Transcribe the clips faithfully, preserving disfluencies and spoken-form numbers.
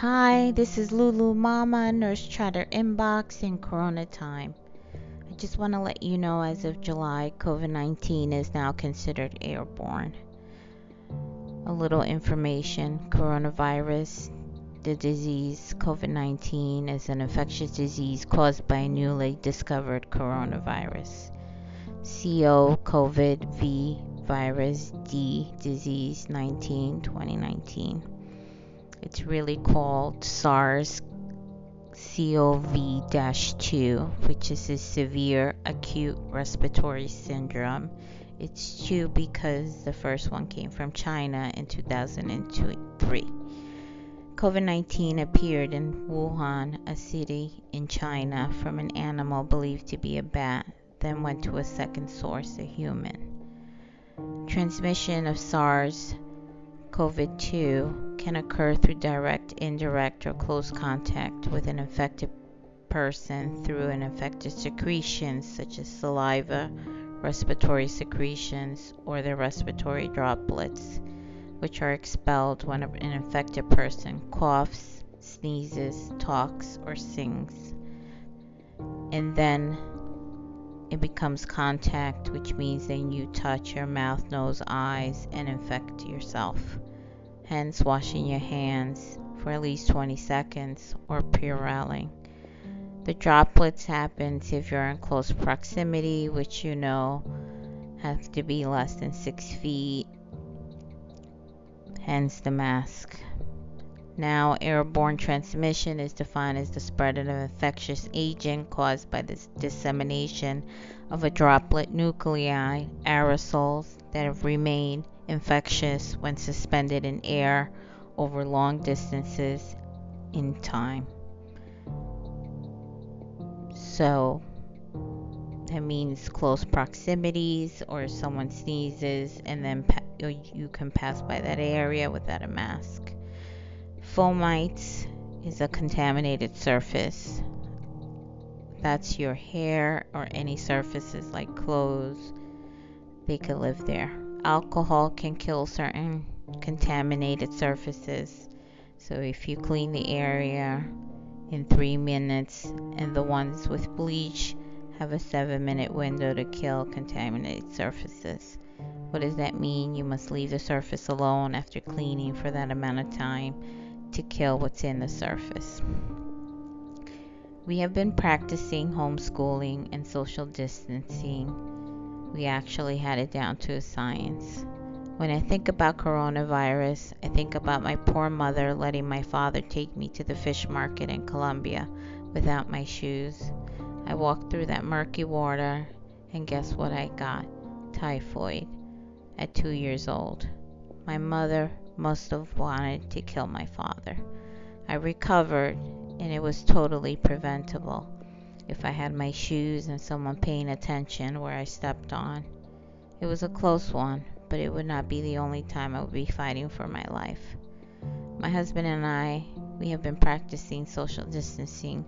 Hi, this is Lulu Mama, Nurse Chatter Inbox in Corona Time. I just want to let you know as of July, COVID nineteen is now considered airborne. A little information, coronavirus, the disease COVID nineteen is an infectious disease caused by a newly discovered coronavirus. C O COVID V virus D disease nineteen twenty nineteen. It's really called SARS-C o V two, which is a severe acute respiratory syndrome. It's two because the first one came from China in two thousand three. COVID nineteen appeared in Wuhan, a city in China, from an animal believed to be a bat, then went to a second source, a human. Transmission of SARS-C o V two can occur through direct, indirect, or close contact with an infected person through an infected secretions such as saliva, respiratory secretions, or their respiratory droplets, which are expelled when an infected person coughs, sneezes, talks, or sings. And then it becomes contact, which means then you touch your mouth, nose, eyes, and infect yourself. Hence, washing your hands for at least twenty seconds or Pureperoling. The droplets happen if you're in close proximity, which you know have to be less than six feet. Hence the mask. Now, airborne transmission is defined as the spread of an infectious agent caused by the dissemination of a droplet nuclei, aerosols that have remained infectious when suspended in air over long distances in time. So, that means close proximities, or someone sneezes and then pa- you can pass by that area without a mask. Fomites is a contaminated surface. That's your hair or any surfaces like clothes. They could live there. Alcohol can kill certain contaminated surfaces. So if you clean the area in three minutes, and the ones with bleach have a seven minute window to kill contaminated surfaces. What does that mean? You must leave the surface alone after cleaning for that amount of time to kill what's in the surface. We have been practicing homeschooling and social distancing. We actually had it down to a science. When I think about coronavirus, I think about my poor mother letting my father take me to the fish market in Colombia without my shoes. I walked through that murky water, and guess what I got? Typhoid at two years old. My mother must have wanted to kill my father. I recovered, and it was totally preventable if I had my shoes and someone paying attention where I stepped on. It was a close one, but it would not be the only time I would be fighting for my life. My husband and I, we have been practicing social distancing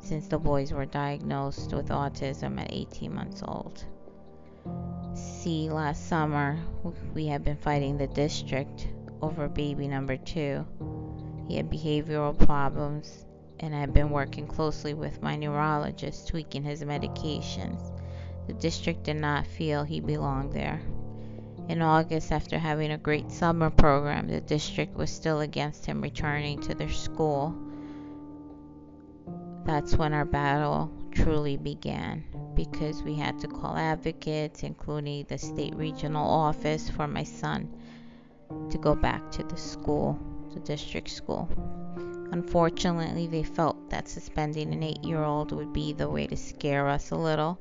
since the boys were diagnosed with autism at eighteen months old. See, last summer, we had been fighting the district over baby number two. He had behavioral problems, and I had been working closely with my neurologist, tweaking his medications. The district did not feel he belonged there. In August, after having a great summer program, the district was still against him returning to their school. That's when our battle truly began, because we had to call advocates, including the state regional office, for my son to go back to the school, the district school. Unfortunately, they felt that suspending an eight-year-old would be the way to scare us a little,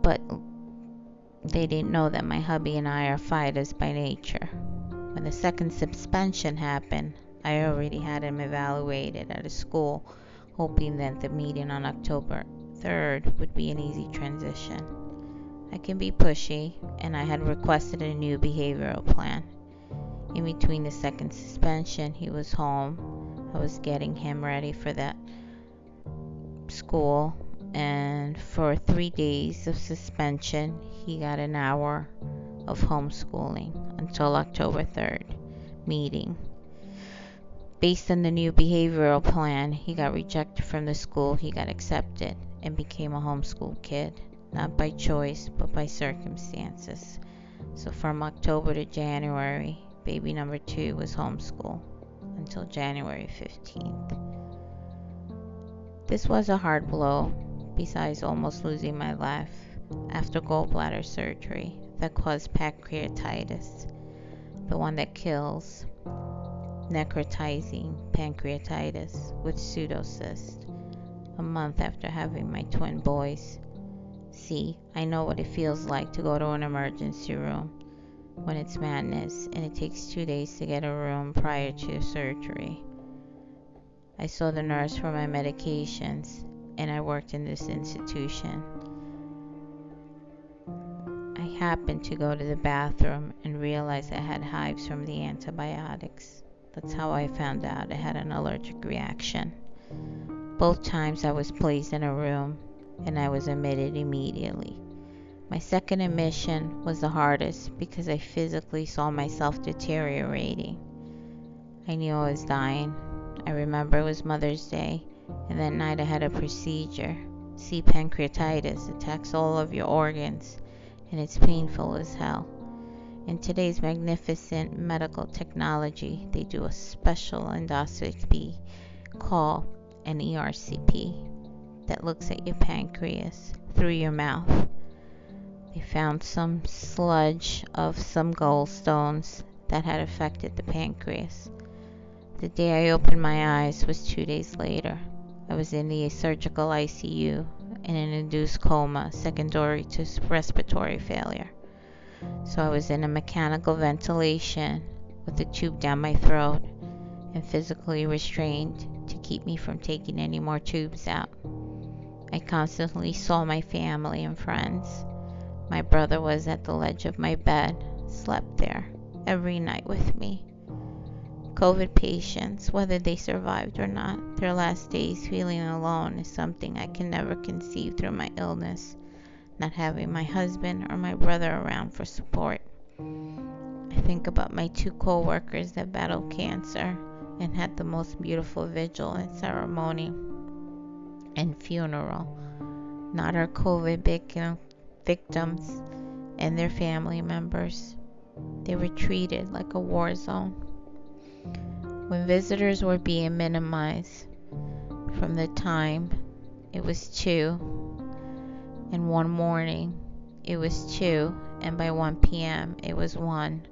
but they didn't know that my hubby and I are fighters by nature. When the second suspension happened, I already had him evaluated at a school, hoping that the meeting on October third would be an easy transition. I can be pushy, and I had requested a new behavioral plan. In between the second suspension, he was home. I was getting him ready for that school, and for three days of suspension, he got an hour of homeschooling until October third meeting. Based on the new behavioral plan, he got rejected from the school he got accepted and became a homeschool kid, not by choice, but by circumstances. So from October to January, baby number two was homeschooled until January fifteenth. This was a hard blow, besides almost losing my life after gallbladder surgery that caused pancreatitis, the one that kills, necrotizing pancreatitis with pseudocyst, a month after having my twin boys. See, I know what it feels like to go to an emergency room when it's madness and it takes two days to get a room prior to surgery. I saw the nurse for my medications and I worked in this institution. I happened to go to the bathroom and realized I had hives from the antibiotics. That's how I found out I had an allergic reaction. Both times I was placed in a room and I was admitted immediately. My second admission was the hardest because I physically saw myself deteriorating. I knew I was dying. I remember it was Mother's Day, and that night I had a procedure. See, pancreatitis attacks all of your organs, and it's painful as hell. In today's magnificent medical technology, they do a special endoscopy called an E R C P that looks at your pancreas through your mouth. They found some sludge of some gallstones that had affected the pancreas. The day I opened my eyes was two days later. I was in the surgical I C U in an induced coma secondary to respiratory failure. So I was in a mechanical ventilation with a tube down my throat and physically restrained to keep me from taking any more tubes out. I constantly saw my family and friends. My brother was at the ledge of my bed, slept there every night with me. COVID patients, whether they survived or not, their last days feeling alone is something I can never conceive through my illness, not having my husband or my brother around for support. I think about my two co-workers that battled cancer and had the most beautiful vigil and ceremony and funeral, not our COVID victims and their family members. They were treated like a war zone. When visitors were being minimized from the time it was two, and one morning it was two, and by one p.m. it was one.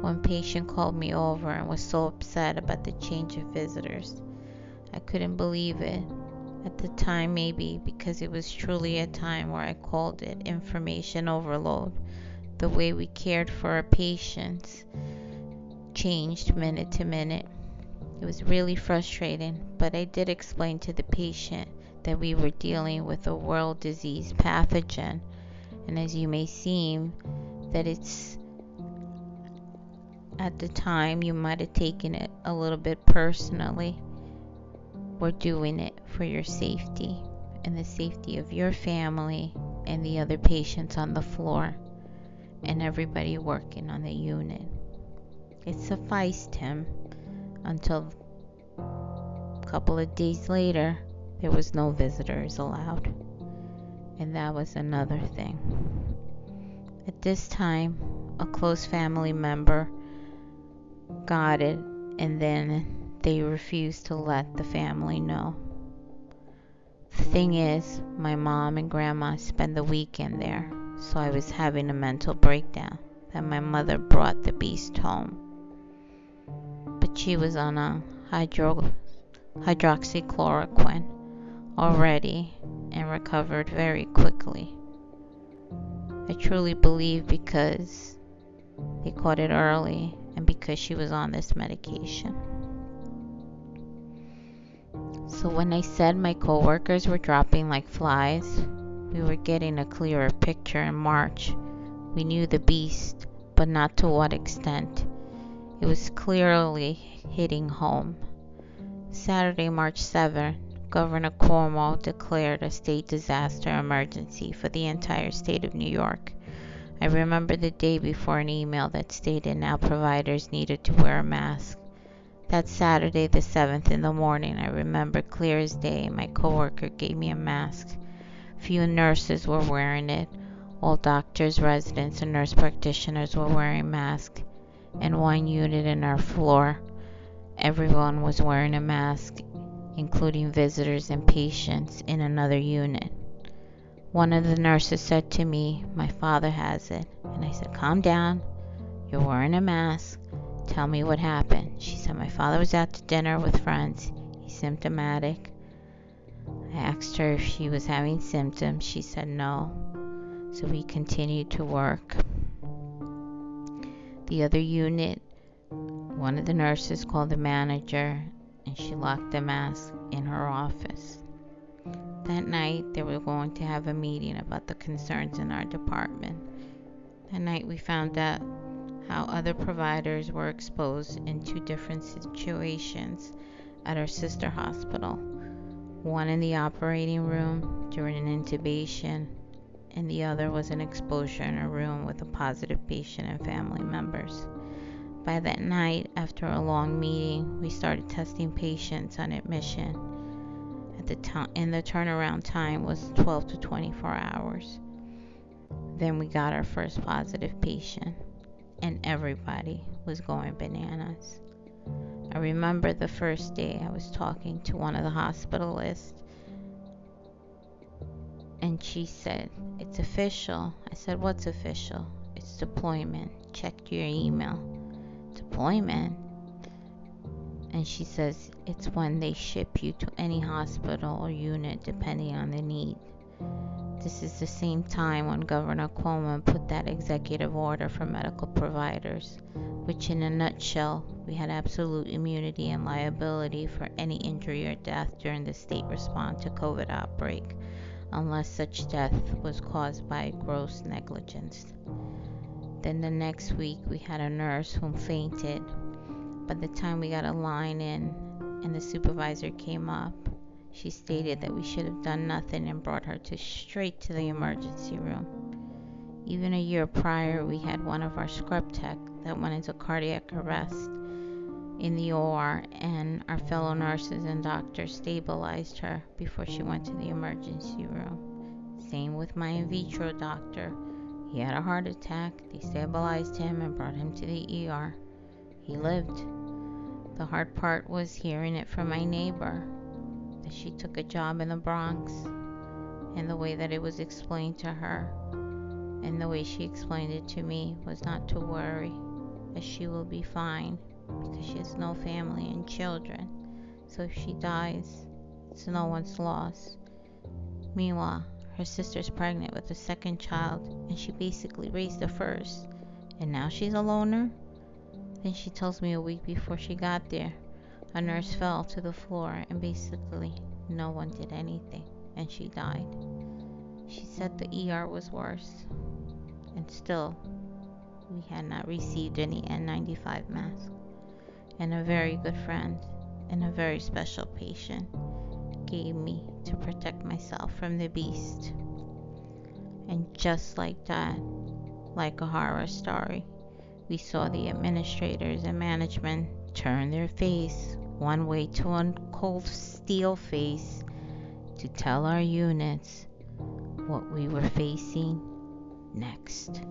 One patient called me over and was so upset about the change of visitors. I couldn't believe it. At the time, maybe because it was truly a time where I called it information overload. The way we cared for our patients changed minute to minute. It was really frustrating, but I did explain to the patient that we were dealing with a world disease pathogen, and as you may seem that it's at the time you might have taken it a little bit personally, we're doing it for your safety and the safety of your family and the other patients on the floor and everybody working on the unit. It sufficed him until a couple of days later there was no visitors allowed, and that was another thing. At this time, a close family member got it, and then they refused to let the family know. The thing is, my mom and grandma spent the weekend there, so I was having a mental breakdown that my mother brought the beast home. But she was on a hydro- hydroxychloroquine already and recovered very quickly. I truly believe because they caught it early and because she was on this medication. So when I said my coworkers were dropping like flies, we were getting a clearer picture in March. We knew the beast, but not to what extent. It was clearly hitting home. Saturday, March seventh, Governor Cuomo declared a state disaster emergency for the entire state of New York. I remember the day before an email that stated now providers needed to wear a mask. That Saturday the seventh in the morning, I remember clear as day, my coworker gave me a mask. Few nurses were wearing it. All doctors, residents, and nurse practitioners were wearing masks. In one unit in our floor, everyone was wearing a mask, including visitors and patients in another unit. One of the nurses said to me, "My father has it." And I said, "Calm down. You're wearing a mask. Tell me what happened." She said, "My father was out to dinner with friends. He's symptomatic." I asked her if she was having symptoms. She said no. So we continued to work. The other unit, one of the nurses called the manager and she locked the mask in her office. That night, they were going to have a meeting about the concerns in our department. That night, we found out how other providers were exposed in two different situations at our sister hospital. One in the operating room during an intubation, and the other was an exposure in a room with a positive patient and family members. By that night, after a long meeting, we started testing patients on admission. At the t- and the turnaround time was twelve to twenty-four hours. Then we got our first positive patient, and everybody was going bananas. I remember the first day I was talking to one of the hospitalists, and she said, "It's official." I said, "What's official?" "It's deployment. Check your email." "Deployment?" And she says, "It's when they ship you to any hospital or unit depending on the need." This is the same time when Governor Cuomo put that executive order for medical providers, which in a nutshell, we had absolute immunity and liability for any injury or death during the state response to COVID outbreak, unless such death was caused by gross negligence. Then the next week, we had a nurse who fainted. By the time we got a line in and the supervisor came up, she stated that we should have done nothing and brought her to straight to the emergency room. Even a year prior, we had one of our scrub tech that went into cardiac arrest in the O R, and our fellow nurses and doctors stabilized her before she went to the emergency room. Same with my in vitro doctor. He had a heart attack. They stabilized him and brought him to the E R. He lived. The hard part was hearing it from my neighbor, that she took a job in the Bronx, and the way that it was explained to her, and the way she explained it to me, was not to worry, that she will be fine, because she has no family and children, so if she dies, it's no one's loss. Meanwhile, her sister's pregnant with a second child, and she basically raised the first, and now she's a loner? Then she tells me a week before she got there, a nurse fell to the floor and basically no one did anything, and she died. She said the E R was worse, and still we had not received any N ninety-five mask. And a very good friend and a very special patient gave me to protect myself from the beast. And just like that, like a horror story, we saw the administrators and management turn their face one way to a cold steel face to tell our units what we were facing next.